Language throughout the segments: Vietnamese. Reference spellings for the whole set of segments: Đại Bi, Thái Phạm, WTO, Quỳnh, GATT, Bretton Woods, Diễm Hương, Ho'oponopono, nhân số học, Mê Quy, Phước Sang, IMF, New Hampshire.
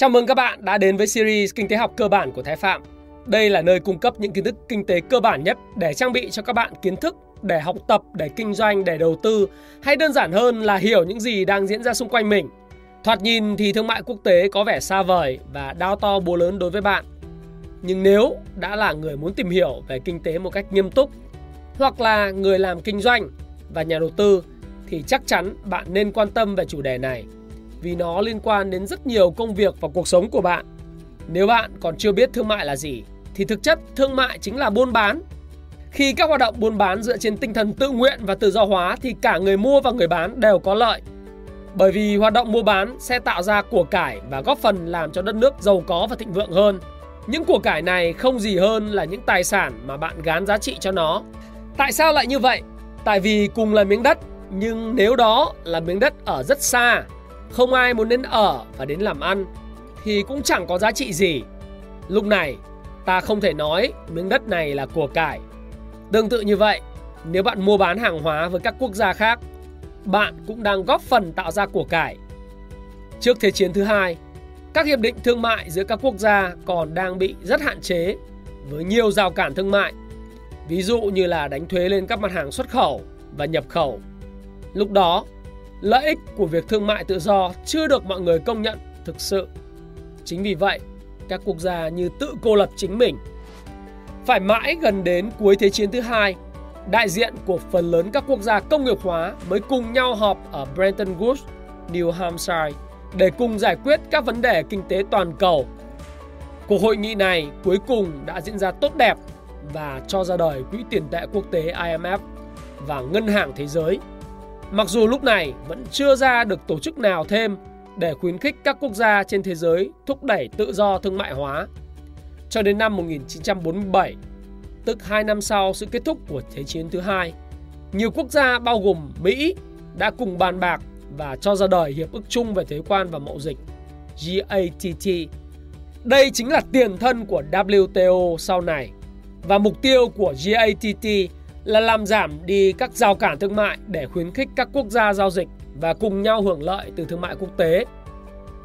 Chào mừng các bạn đã đến với series Kinh tế học cơ bản của Thái Phạm. Đây là nơi cung cấp những kiến thức kinh tế cơ bản nhất để trang bị cho các bạn kiến thức để học tập, để kinh doanh, để đầu tư, hay đơn giản hơn là hiểu những gì đang diễn ra xung quanh mình. Thoạt nhìn thì thương mại quốc tế có vẻ xa vời và đao to búa lớn đối với bạn. Nhưng nếu đã là người muốn tìm hiểu về kinh tế một cách nghiêm túc, hoặc là người làm kinh doanh và nhà đầu tư, thì chắc chắn bạn nên quan tâm về chủ đề này, vì nó liên quan đến rất nhiều công việc và cuộc sống của bạn. Nếu bạn còn chưa biết thương mại là gì, thì thực chất thương mại chính là buôn bán. Khi các hoạt động buôn bán dựa trên tinh thần tự nguyện và tự do hóa thì cả người mua và người bán đều có lợi. Bởi vì hoạt động mua bán sẽ tạo ra của cải và góp phần làm cho đất nước giàu có và thịnh vượng hơn. Những của cải này không gì hơn là những tài sản mà bạn gán giá trị cho nó. Tại sao lại như vậy? Tại vì cùng là miếng đất, nhưng nếu đó là miếng đất ở rất xa, không ai muốn đến ở và đến làm ăn, thì cũng chẳng có giá trị gì. Lúc này, ta không thể nói miếng đất này là của cải. Tương tự như vậy, nếu bạn mua bán hàng hóa với các quốc gia khác, bạn cũng đang góp phần tạo ra của cải. Trước Thế chiến thứ hai, các hiệp định thương mại giữa các quốc gia còn đang bị rất hạn chế với nhiều rào cản thương mại, ví dụ như là đánh thuế lên các mặt hàng xuất khẩu và nhập khẩu. Lúc đó, lợi ích của việc thương mại tự do chưa được mọi người công nhận thực sự. Chính vì vậy, các quốc gia như tự cô lập chính mình. Phải mãi gần đến cuối Thế chiến thứ hai, đại diện của phần lớn các quốc gia công nghiệp hóa mới cùng nhau họp ở Bretton Woods, New Hampshire để cùng giải quyết các vấn đề kinh tế toàn cầu. Cuộc hội nghị này cuối cùng đã diễn ra tốt đẹp và cho ra đời Quỹ tiền tệ quốc tế IMF và Ngân hàng Thế giới. Mặc dù lúc này vẫn chưa ra được tổ chức nào thêm để khuyến khích các quốc gia trên thế giới thúc đẩy tự do thương mại hóa. Cho đến năm 1947, tức 2 năm sau sự kết thúc của Thế chiến thứ hai, nhiều quốc gia bao gồm Mỹ đã cùng bàn bạc và cho ra đời Hiệp ước chung về thuế quan và mậu dịch GATT. Đây chính là tiền thân của WTO sau này. Và mục tiêu của GATT là làm giảm đi các rào cản thương mại để khuyến khích các quốc gia giao dịch và cùng nhau hưởng lợi từ thương mại quốc tế.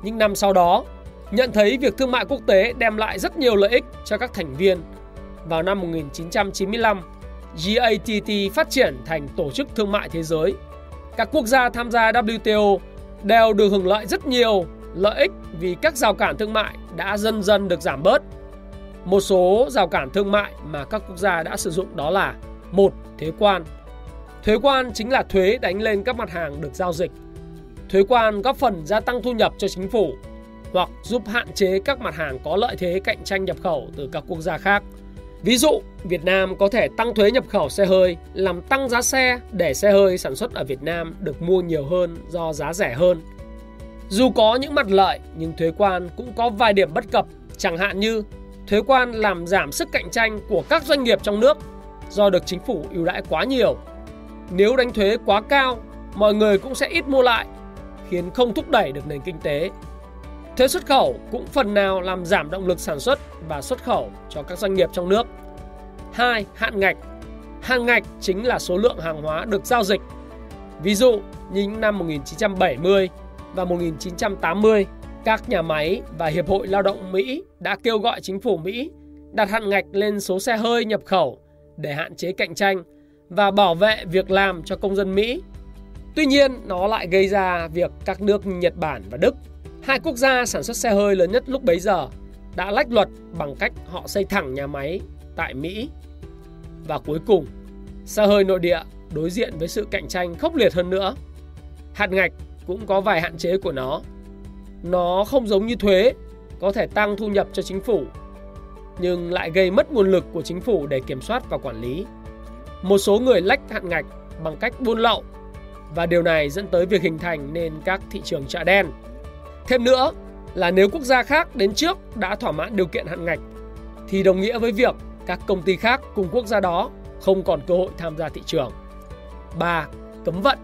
Những năm sau đó, nhận thấy việc thương mại quốc tế đem lại rất nhiều lợi ích cho các thành viên. Vào năm 1995, GATT phát triển thành Tổ chức Thương mại Thế giới. Các quốc gia tham gia WTO đều được hưởng lợi rất nhiều lợi ích vì các rào cản thương mại đã dần dần được giảm bớt. Một số rào cản thương mại mà các quốc gia đã sử dụng đó là: 1. Thuế quan. Thuế quan chính là thuế đánh lên các mặt hàng được giao dịch. Thuế quan góp phần gia tăng thu nhập cho chính phủ hoặc giúp hạn chế các mặt hàng có lợi thế cạnh tranh nhập khẩu từ các quốc gia khác. Ví dụ, Việt Nam có thể tăng thuế nhập khẩu xe hơi, làm tăng giá xe để xe hơi sản xuất ở Việt Nam được mua nhiều hơn do giá rẻ hơn. Dù có những mặt lợi, nhưng thuế quan cũng có vài điểm bất cập, chẳng hạn như thuế quan làm giảm sức cạnh tranh của các doanh nghiệp trong nước do được chính phủ ưu đãi quá nhiều. Nếu đánh thuế quá cao, mọi người cũng sẽ ít mua lại, khiến không thúc đẩy được nền kinh tế. Thuế xuất khẩu cũng phần nào làm giảm động lực sản xuất và xuất khẩu cho các doanh nghiệp trong nước. 2. Hạn ngạch. Hạn ngạch chính là số lượng hàng hóa được giao dịch. Ví dụ, những năm 1970 và 1980, các nhà máy và Hiệp hội Lao động Mỹ đã kêu gọi chính phủ Mỹ đặt hạn ngạch lên số xe hơi nhập khẩu để hạn chế cạnh tranh và bảo vệ việc làm cho công dân Mỹ. Tuy nhiên, nó lại gây ra việc các nước Nhật Bản và Đức, hai quốc gia sản xuất xe hơi lớn nhất lúc bấy giờ, đã lách luật bằng cách họ xây thẳng nhà máy tại Mỹ. Và cuối cùng, xe hơi nội địa đối diện với sự cạnh tranh khốc liệt hơn nữa. Hạn ngạch cũng có vài hạn chế của nó. Nó không giống như thuế, có thể tăng thu nhập cho chính phủ, nhưng lại gây mất nguồn lực của chính phủ để kiểm soát và quản lý. Một số người lách hạn ngạch bằng cách buôn lậu, và điều này dẫn tới việc hình thành nên các thị trường chợ đen. Thêm nữa là nếu quốc gia khác đến trước đã thỏa mãn điều kiện hạn ngạch, thì đồng nghĩa với việc các công ty khác cùng quốc gia đó không còn cơ hội tham gia thị trường. 3. Cấm vận.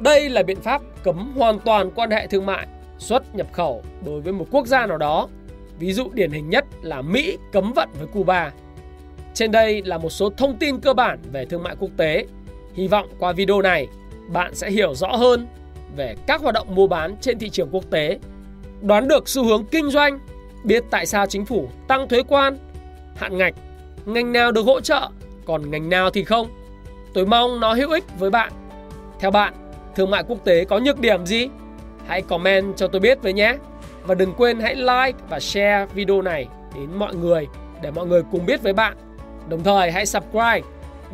Đây là biện pháp cấm hoàn toàn quan hệ thương mại, xuất nhập khẩu đối với một quốc gia nào đó. Ví dụ điển hình nhất là Mỹ cấm vận với Cuba. Trên đây là một số thông tin cơ bản về thương mại quốc tế. Hy vọng qua video này, bạn sẽ hiểu rõ hơn về các hoạt động mua bán trên thị trường quốc tế. đoán được xu hướng kinh doanh, biết tại sao chính phủ tăng thuế quan, hạn ngạch, ngành nào được hỗ trợ, còn ngành nào thì không. Tôi mong nó hữu ích với bạn. Theo bạn, thương mại quốc tế có nhược điểm gì? Hãy comment cho tôi biết với nhé. Và đừng quên hãy like và share video này đến mọi người để mọi người cùng biết với bạn. Đồng thời hãy subscribe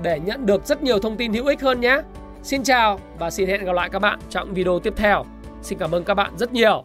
để nhận được rất nhiều thông tin hữu ích hơn nhé. Xin chào và xin hẹn gặp lại các bạn trong video tiếp theo. Xin cảm ơn các bạn rất nhiều.